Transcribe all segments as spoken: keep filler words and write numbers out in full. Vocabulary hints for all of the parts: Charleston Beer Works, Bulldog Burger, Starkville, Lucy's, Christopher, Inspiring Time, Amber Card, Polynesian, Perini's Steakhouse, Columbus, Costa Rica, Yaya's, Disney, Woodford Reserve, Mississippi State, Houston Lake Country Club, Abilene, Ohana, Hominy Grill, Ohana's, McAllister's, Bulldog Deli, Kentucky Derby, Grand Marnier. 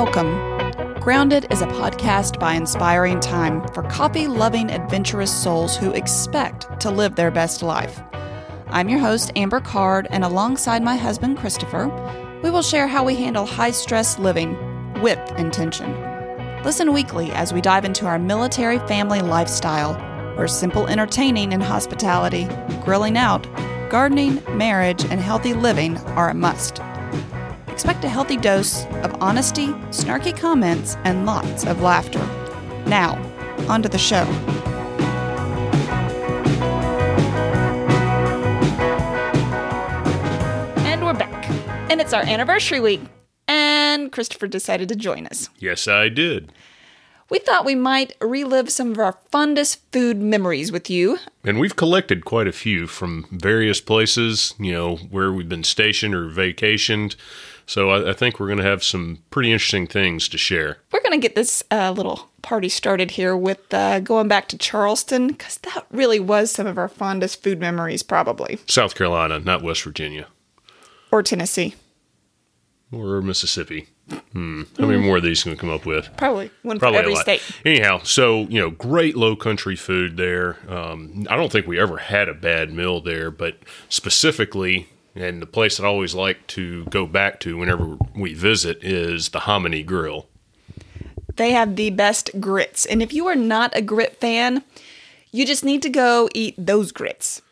Welcome. Grounded is a podcast by Inspiring Time for coffee-loving, adventurous souls who expect to live their best life. I'm your host, Amber Card, and alongside my husband, Christopher, we will share how we handle high-stress living with intention. Listen weekly as we dive into our military family lifestyle, where simple entertaining and hospitality, grilling out, gardening, marriage, and healthy living are a must. Expect a healthy dose of honesty, snarky comments, and lots of laughter. Now, on to the show. And we're back. And it's our anniversary week. And Christopher decided to join us. Yes, I did. We thought we might relive some of our fondest food memories with you. And we've collected quite a few from various places, you know, where we've been stationed or vacationed. So I, I think we're going to have some pretty interesting things to share. We're going to get this uh, little party started here with uh, going back to Charleston, because that really was some of our fondest food memories, probably. South Carolina, not West Virginia. Or Tennessee. Or Mississippi. Hmm. How many more of these can we come up with? Probably one Probably for every state. Anyhow, so, you know, great low country food there. Um, I don't think we ever had a bad meal there, but specifically... And the place that I always like to go back to whenever we visit is the Hominy Grill. They have the best grits. And if you are not a grit fan, you just need to go eat those grits.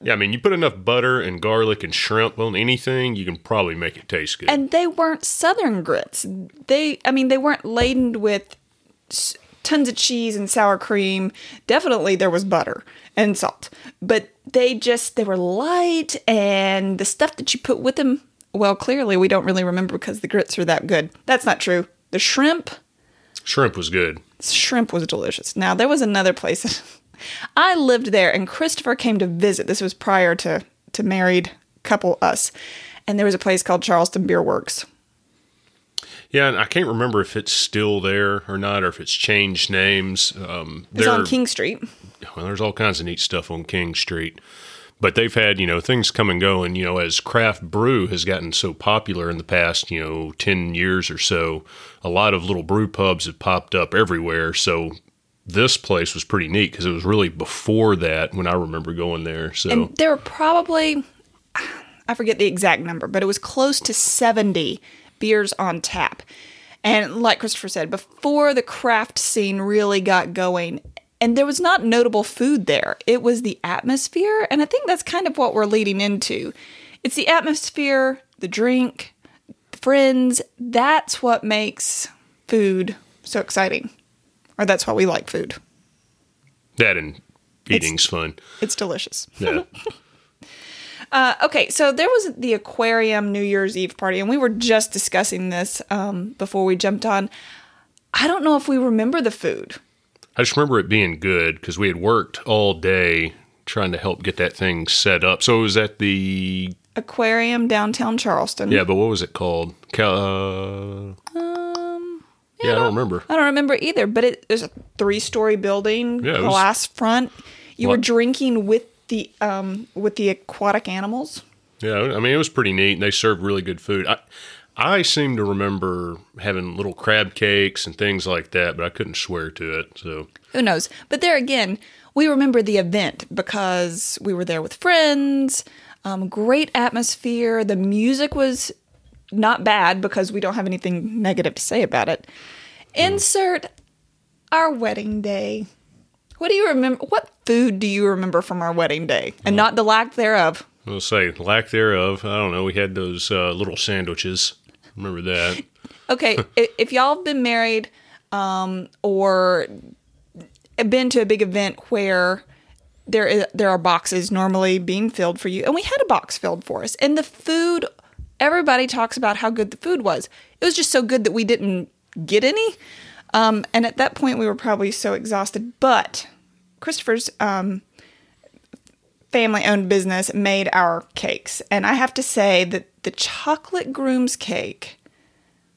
Yeah, I mean, you put enough butter and garlic and shrimp on anything, you can probably make it taste good. And they weren't Southern grits. They, I mean, they weren't laden with tons of cheese and sour cream. Definitely there was butter and salt. But they just, they were light, and the stuff that you put with them, well, clearly we don't really remember because the grits are that good. That's not true. The shrimp. Shrimp was good. Shrimp was delicious. Now, there was another place. I lived there, and Christopher came to visit. This was prior to, to married couple us. And there was a place called Charleston Beer Works. Yeah, and I can't remember if it's still there or not, or if it's changed names. Um, it's on King Street. Well, there's all kinds of neat stuff on King Street. But they've had, you know, things come and go. And, you know, as craft brew has gotten so popular in the past, you know, ten years or so, a lot of little brew pubs have popped up everywhere. So this place was pretty neat because it was really before that when I remember going there. So and there were probably, I forget the exact number, but it was close to seventy beers on tap. And like Christopher said, before the craft scene really got going, and there was not notable food there. It was the atmosphere, and I think that's kind of what we're leading into. It's the atmosphere, the drink, the friends. That's what makes food so exciting. Or that's why we like food. That and eating's it's, fun. It's delicious. Yeah. Uh, okay, so there was the aquarium New Year's Eve party, and we were just discussing this um, before we jumped on. I don't know if we remember the food. I just remember it being good because we had worked all day trying to help get that thing set up. So it was at the... aquarium downtown Charleston. Yeah, but what was it called? Cal- uh... Um, yeah, yeah, I don't, don't remember. I don't remember either, but it, it was a three-story building, yeah, glass was... front. You what? were drinking with... The um with the aquatic animals. Yeah, I mean, it was pretty neat, and they served really good food. I I seem to remember having little crab cakes and things like that, but I couldn't swear to it. So who knows? But there again, we remember the event because we were there with friends. Um, great atmosphere. The music was not bad because we don't have anything negative to say about it. Mm. Insert our wedding day. What do you remember? What food do you remember from our wedding day, and well, not the lack thereof? I'll say lack thereof. I don't know. We had those uh, little sandwiches. Remember that? Okay, if y'all have been married um, or been to a big event where there is, there are boxes normally being filled for you, and we had a box filled for us, and the food. Everybody talks about how good the food was. It was just so good that we didn't get any. Um, and at that point, we were probably so exhausted. But Christopher's um, family-owned business made our cakes. And I have to say that the chocolate groom's cake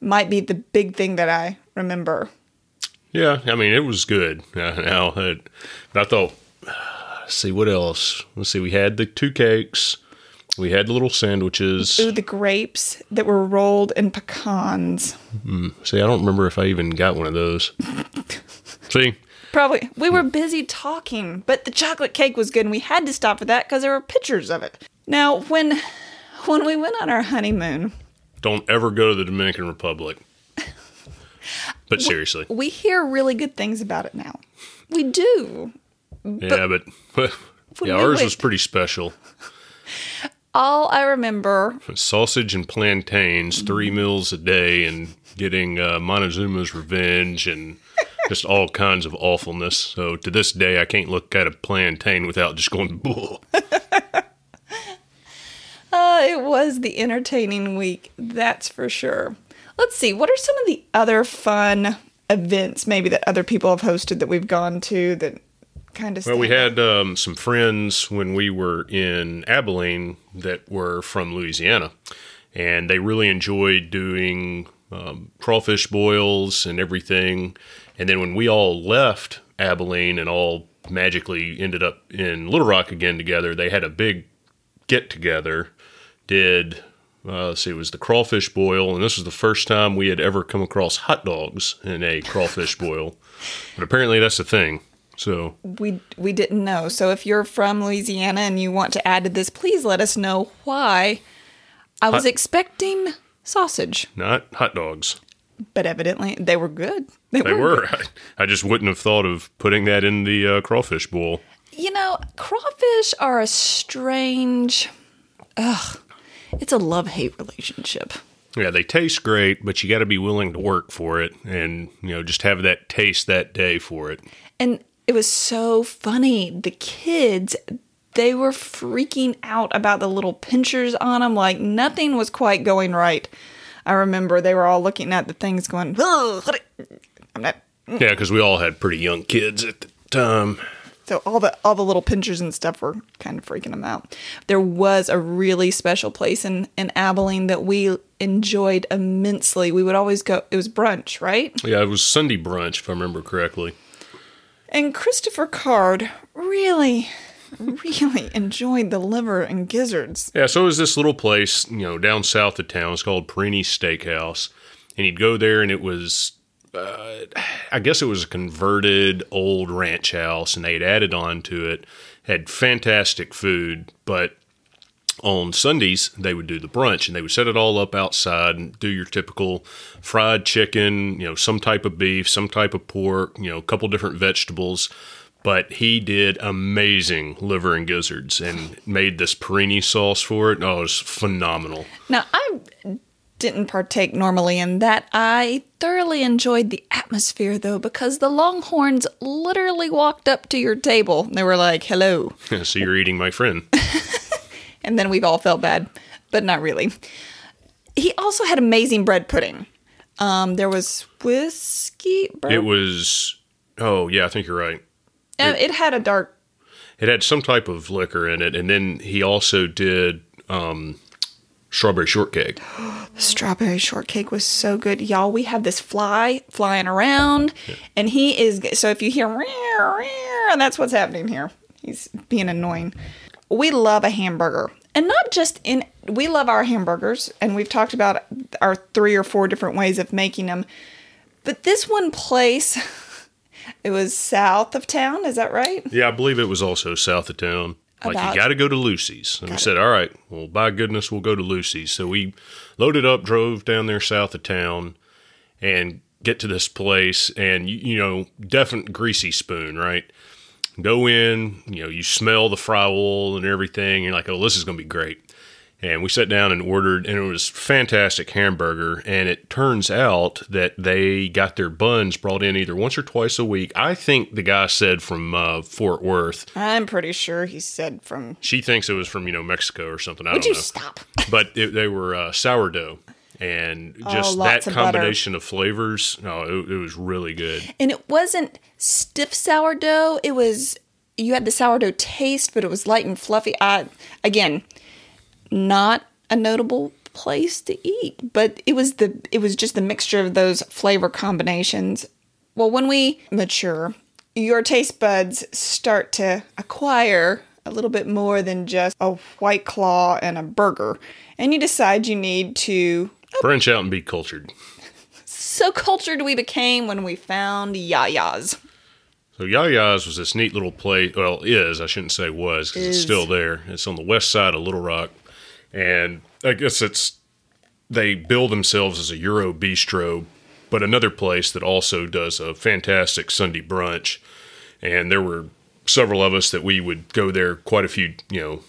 might be the big thing that I remember. Yeah, I mean, it was good. Uh, now, uh, I thought, uh, see, what else? Let's see, we had the two cakes. We had little sandwiches. Ooh, the grapes that were rolled in pecans. Mm, see, I don't remember if I even got one of those. See? Probably. We were busy talking, but the chocolate cake was good, and we had to stop for that because there were pictures of it. Now, when when we went on our honeymoon... Don't ever go to the Dominican Republic. But seriously. We, we hear really good things about it now. We do. Yeah, but... but yeah, ours was pretty special. All I remember... Sausage and plantains, three meals a day, and getting uh, Montezuma's revenge, and just all kinds of awfulness. So to this day, I can't look at a plantain without just going, bull. uh, it was the entertaining week, that's for sure. Let's see, what are some of the other fun events maybe that other people have hosted that we've gone to that... Kind of well, we had um, some friends when we were in Abilene that were from Louisiana, and they really enjoyed doing um, crawfish boils and everything. And then when we all left Abilene and all magically ended up in Little Rock again together, they had a big get-together, did, uh, let's see, it was the crawfish boil, and this was the first time we had ever come across hot dogs in a crawfish boil. But apparently that's the thing. So we we didn't know. So if you're from Louisiana and you want to add to this, please let us know why. I hot, was expecting sausage, not hot dogs, but evidently they were good. They, they were. were. I, I just wouldn't have thought of putting that in the uh, crawfish bowl. You know, crawfish are a strange. Ugh, it's a love-hate relationship. Yeah, they taste great, but you got to be willing to work for it, and you know, just have that taste that day for it. And it was so funny. The kids, they were freaking out about the little pinchers on them. Like, nothing was quite going right. I remember they were all looking at the things going, I'm not. Mm. Yeah, because we all had pretty young kids at the time. So all the all the little pinchers and stuff were kind of freaking them out. There was a really special place in, in Abilene that we enjoyed immensely. We would always go. It was brunch, right? Yeah, it was Sunday brunch, if I remember correctly. And Christopher Card really, really enjoyed the liver and gizzards. Yeah, so it was this little place, you know, down south of town. It's called Perini's Steakhouse. And he'd go there, and it was, uh, I guess it was a converted old ranch house, and they'd added on to it. Had fantastic food, but on Sundays, they would do the brunch, and they would set it all up outside and do your typical fried chicken, you know, some type of beef, some type of pork, you know, a couple different vegetables. But he did amazing liver and gizzards and made this Perini sauce for it. Oh, it was phenomenal. Now, I didn't partake normally in that. I thoroughly enjoyed the atmosphere, though, because the Longhorns literally walked up to your table. They were like, hello. So you're eating my friend. And then we've all felt bad, but not really. He also had amazing bread pudding. Um, there was whiskey bread. It was, oh, yeah, I think you're right. It, it had a dark. It had some type of liquor in it. And then he also did um, strawberry shortcake. Strawberry shortcake was so good. Y'all, we have this fly flying around. Yeah. And he is, so if you hear, rear, rear, and that's what's happening here. He's being annoying. We love a hamburger, and not just in, we love our hamburgers, and we've talked about our three or four different ways of making them, but this one place, it was south of town, is that right? Yeah, I believe it was also south of town. About, like, you got to go to Lucy's, and we said, all right, well, by goodness, we'll go to Lucy's, so we loaded up, drove down there south of town, and get to this place, and, you know, definite greasy spoon, right? Go in, you know, you smell the fry oil and everything. You're like, oh, this is going to be great. And we sat down and ordered, and it was fantastic hamburger. And it turns out that they got their buns brought in either once or twice a week. I think the guy said from uh, Fort Worth. I'm pretty sure he said from... She thinks it was from, you know, Mexico or something. I Would don't you know. Stop? But it, they were uh, sourdough. And just oh, that combination of, of flavors, no, it, it was really good. And it wasn't stiff sourdough. It was, you had the sourdough taste, but it was light and fluffy. I, again, not a notable place to eat, but it was the it was just the mixture of those flavor combinations. Well, when we mature, your taste buds start to acquire a little bit more than just a White Claw and a burger. And you decide you need to... branch out and be cultured. So cultured we became when we found Yaya's. So Yaya's was this neat little place. Well, is. I shouldn't say was, because it's still there. It's on the west side of Little Rock. And I guess it's... they bill themselves as a Euro bistro, but another place that also does a fantastic Sunday brunch. And there were several of us that we would go there quite a few, you know,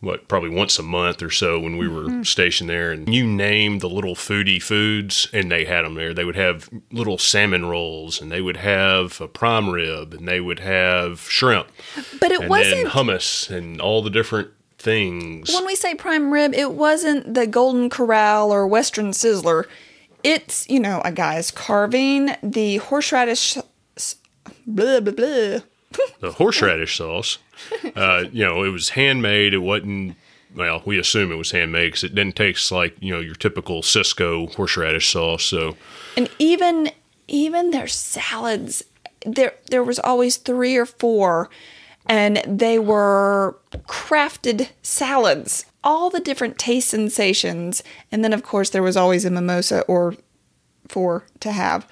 what, probably once a month or so when we were mm-hmm. stationed there. And you name the little foodie foods, and they had them there. They would have little salmon rolls, and they would have a prime rib, and they would have shrimp. But it and wasn't... and hummus and all the different things. When we say prime rib, it wasn't the Golden Corral or Western Sizzler. It's, you know, a guy's carving the horseradish... blah, blah, blah. The horseradish sauce, uh, you know, it was handmade. It wasn't, well, we assume it was handmade because it didn't taste like, you know, your typical Cisco horseradish sauce. So, and even even their salads, there there was always three or four, and they were crafted salads, all the different taste sensations, and then of course there was always a mimosa or four to have.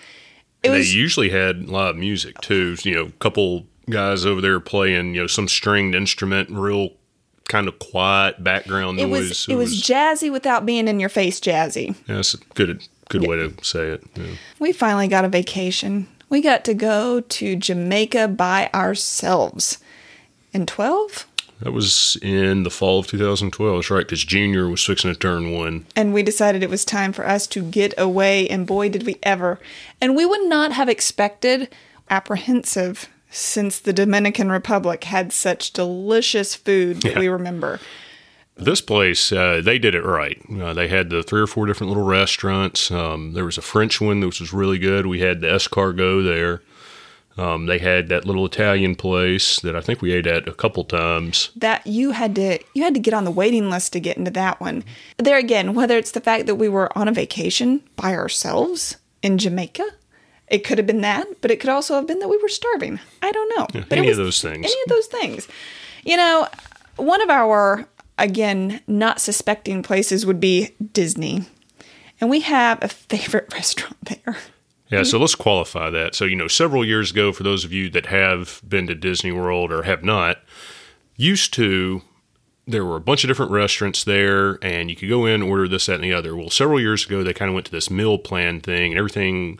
It was, they usually had live music too. You know, a couple guys over there playing, you know, some stringed instrument, real kind of quiet background noise. It was, it it was, was jazzy without being in your face jazzy. Yeah, that's a good good yeah. way to say it. Yeah. We finally got a vacation. We got to go to Jamaica by ourselves in twelve. That was in the fall of two thousand twelve. That's right, because Junior was fixing to turn one. And we decided it was time for us to get away, and boy, did we ever. And we would not have expected apprehensive since the Dominican Republic had such delicious food that yeah. we remember. This place, uh, they did it right. Uh, they had the three or four different little restaurants. Um, there was a French one that was really good. We had the escargot there. Um, they had that little Italian place that I think we ate at a couple times. That you had to you had to get on the waiting list to get into that one. There again, whether it's the fact that we were on a vacation by ourselves in Jamaica, it could have been that, but it could also have been that we were starving. I don't know. Yeah, but any it was, of those things. Any of those things. You know, one of our, again, not suspecting places would be Disney. And we have a favorite restaurant there. Yeah, so let's qualify that. So, you know, several years ago, for those of you that have been to Disney World or have not, used to, there were a bunch of different restaurants there, and you could go in, order this, that, and the other. Well, several years ago, they kind of went to this meal plan thing, and everything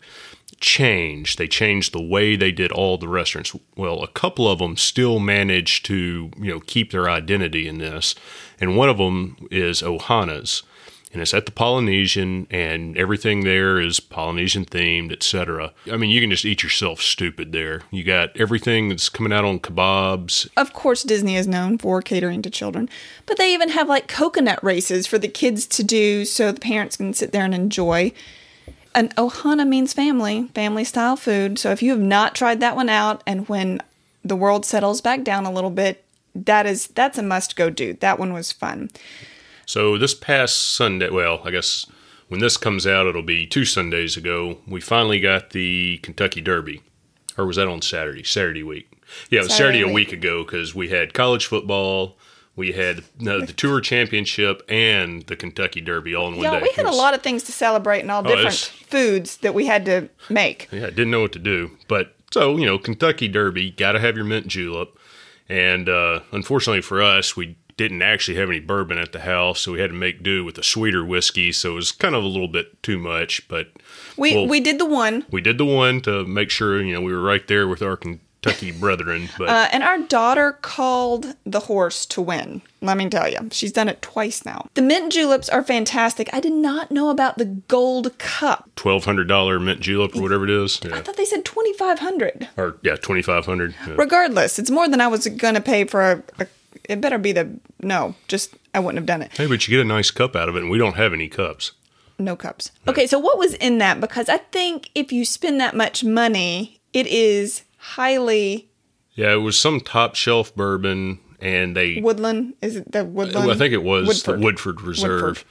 changed. They changed the way they did all the restaurants. Well, a couple of them still managed to, you know, keep their identity in this, and one of them is Ohana's. And it's at the Polynesian, and everything there is Polynesian themed, et cetera. I mean, you can just eat yourself stupid there. You got everything that's coming out on kebabs. Of course, Disney is known for catering to children, but they even have like coconut races for the kids to do so the parents can sit there and enjoy. And Ohana means family, family style food. So if you have not tried that one out, and when the world settles back down a little bit, that is that's a must go do. That one was fun. So this past Sunday, well, I guess when this comes out, it'll be two Sundays ago, we finally got the Kentucky Derby. Or was that on Saturday? Saturday week. Yeah, it was Saturday, Saturday a week, week ago, because we had college football, we had no, the Tour Championship, and the Kentucky Derby all in one yeah, day. Yeah, we had was, a lot of things to celebrate and all oh, different foods that we had to make. Yeah, I didn't know what to do. But so, you know, Kentucky Derby, got to have your mint julep. And uh, unfortunately for us, we didn't actually have any bourbon at the house, so we had to make do with a sweeter whiskey, so it was kind of a little bit too much, but... We well, we did the one. We did the one to make sure, you know, we were right there with our Kentucky brethren. But uh, and our daughter called the horse to win, let me tell you. She's done it twice now. The mint juleps are fantastic. I did not know about the gold cup. twelve hundred dollars mint julep or whatever it is. Yeah. I thought they said twenty-five hundred dollars. Or, yeah, twenty-five hundred dollars. Yeah. Regardless, it's more than I was going to pay for a... a It better be the, no, just, I wouldn't have done it. Hey, but you get a nice cup out of it, and we don't have any cups. No cups. No. Okay, so what was in that? Because I think if you spend that much money, it is highly... Yeah, it was some top shelf bourbon, and they... Woodland? Is it the Woodland? I think it was Woodford. The Woodford Reserve. Woodford.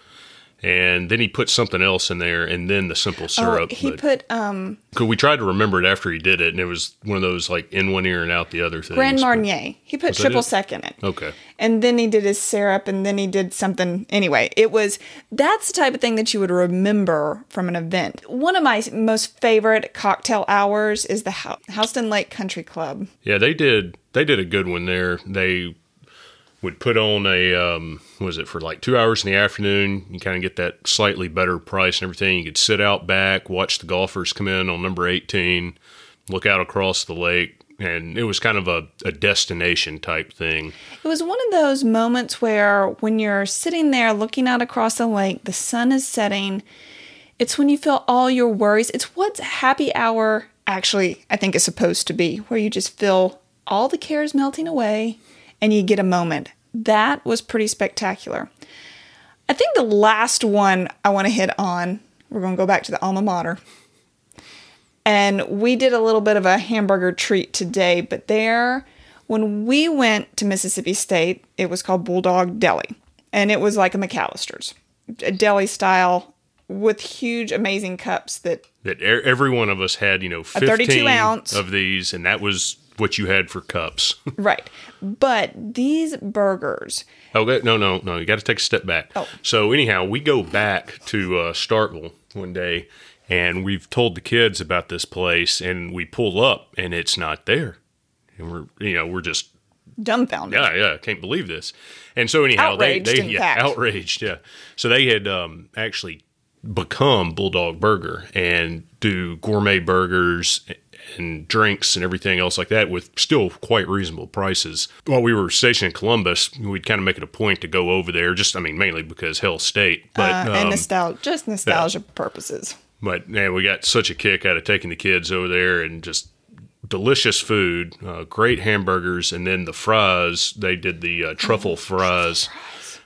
And then he put something else in there, and then the simple syrup. Oh, he but, put... um. Cause we tried to remember it after he did it, and it was one of those, like, in one ear and out the other things. Grand Marnier. He put triple sec in it. Okay. And then he did his syrup, and then he did something. Anyway, it was... That's the type of thing that you would remember from an event. One of my most favorite cocktail hours is the Houston Lake Country Club. Yeah, they did... They did a good one there. They... would put on a, um, what was it, for like two hours in the afternoon. You kind of get that slightly better price and everything. You could sit out back, watch the golfers come in on number eighteen, look out across the lake. And it was kind of a, a destination type thing. It was one of those moments where when you're sitting there looking out across the lake, the sun is setting. It's when you feel all your worries. It's what happy hour actually, I think, is supposed to be, where you just feel all the cares melting away. And you get a moment. That was pretty spectacular. I think the last one I want to hit on, we're going to go back to the alma mater. And we did a little bit of a hamburger treat today, but there, when we went to Mississippi State, it was called Bulldog Deli. And it was like a McAllister's, a deli style with huge, amazing cups that... That every one of us had, you know, fifteen a thirty-two ounce. Of these, and that was... what you had for cups. Right. But these burgers. Okay. No, no, no. You got to take a step back. Oh. So anyhow, we go back to uh, Starkville one day, and we've told the kids about this place, and we pull up, and it's not there. And we're, you know, we're just. Dumbfounded. Yeah, yeah. Can't believe this. And so anyhow. Outraged, they, they, in yeah, fact. Outraged, yeah. So they had um, actually become Bulldog Burger and do gourmet burgers and drinks and everything else like that with still quite reasonable prices. While we were stationed in Columbus, we'd kind of make it a point to go over there, just, I mean, mainly because Hell State. But, uh, and um, nostalgia, just nostalgia yeah. purposes. But, man, we got such a kick out of taking the kids over there and just delicious food, uh, great hamburgers, and then the fries. They did the uh, truffle oh, fries.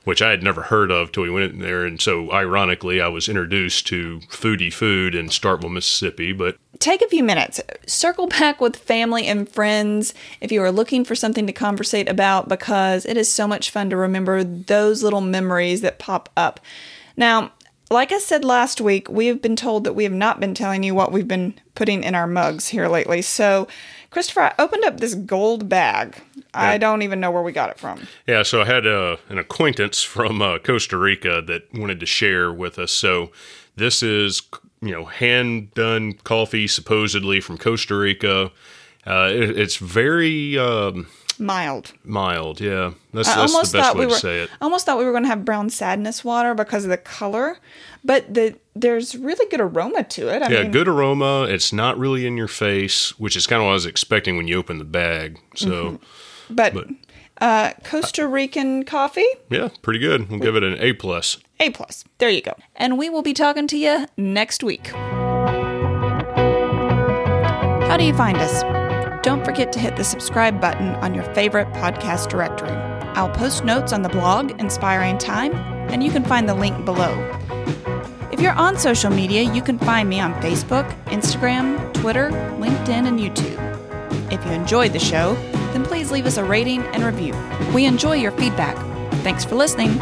Which I had never heard of till we went in there. And so, ironically, I was introduced to foodie food in Starkville, Mississippi. But take a few minutes. Circle back with family and friends if you are looking for something to conversate about, because it is so much fun to remember those little memories that pop up. Now, like I said last week, we have been told that we have not been telling you what we've been putting in our mugs here lately. So, Christopher, I opened up this gold bag. Yeah. I don't even know where we got it from. Yeah, so I had a, an acquaintance from uh, Costa Rica that wanted to share with us. So this is, you know, hand-done coffee, supposedly, from Costa Rica. Uh, it, it's very... Um, mild. Mild, yeah. That's, that's the best way we were, to say it. I almost thought we were going to have brown sadness water because of the color, but the... There's really good aroma to it. I yeah, mean, good aroma. It's not really in your face, which is kind of what I was expecting when you open the bag. So, mm-hmm. But, but uh, Costa Rican I, coffee? Yeah, pretty good. We'll give it an A plus. Plus. A plus. Plus. There you go. And we will be talking to you next week. How do you find us? Don't forget to hit the subscribe button on your favorite podcast directory. I'll post notes on the blog, Inspiring Time, and you can find the link below. If you're on social media, you can find me on Facebook, Instagram, Twitter, LinkedIn, and YouTube. If you enjoyed the show, then please leave us a rating and review. We enjoy your feedback. Thanks for listening.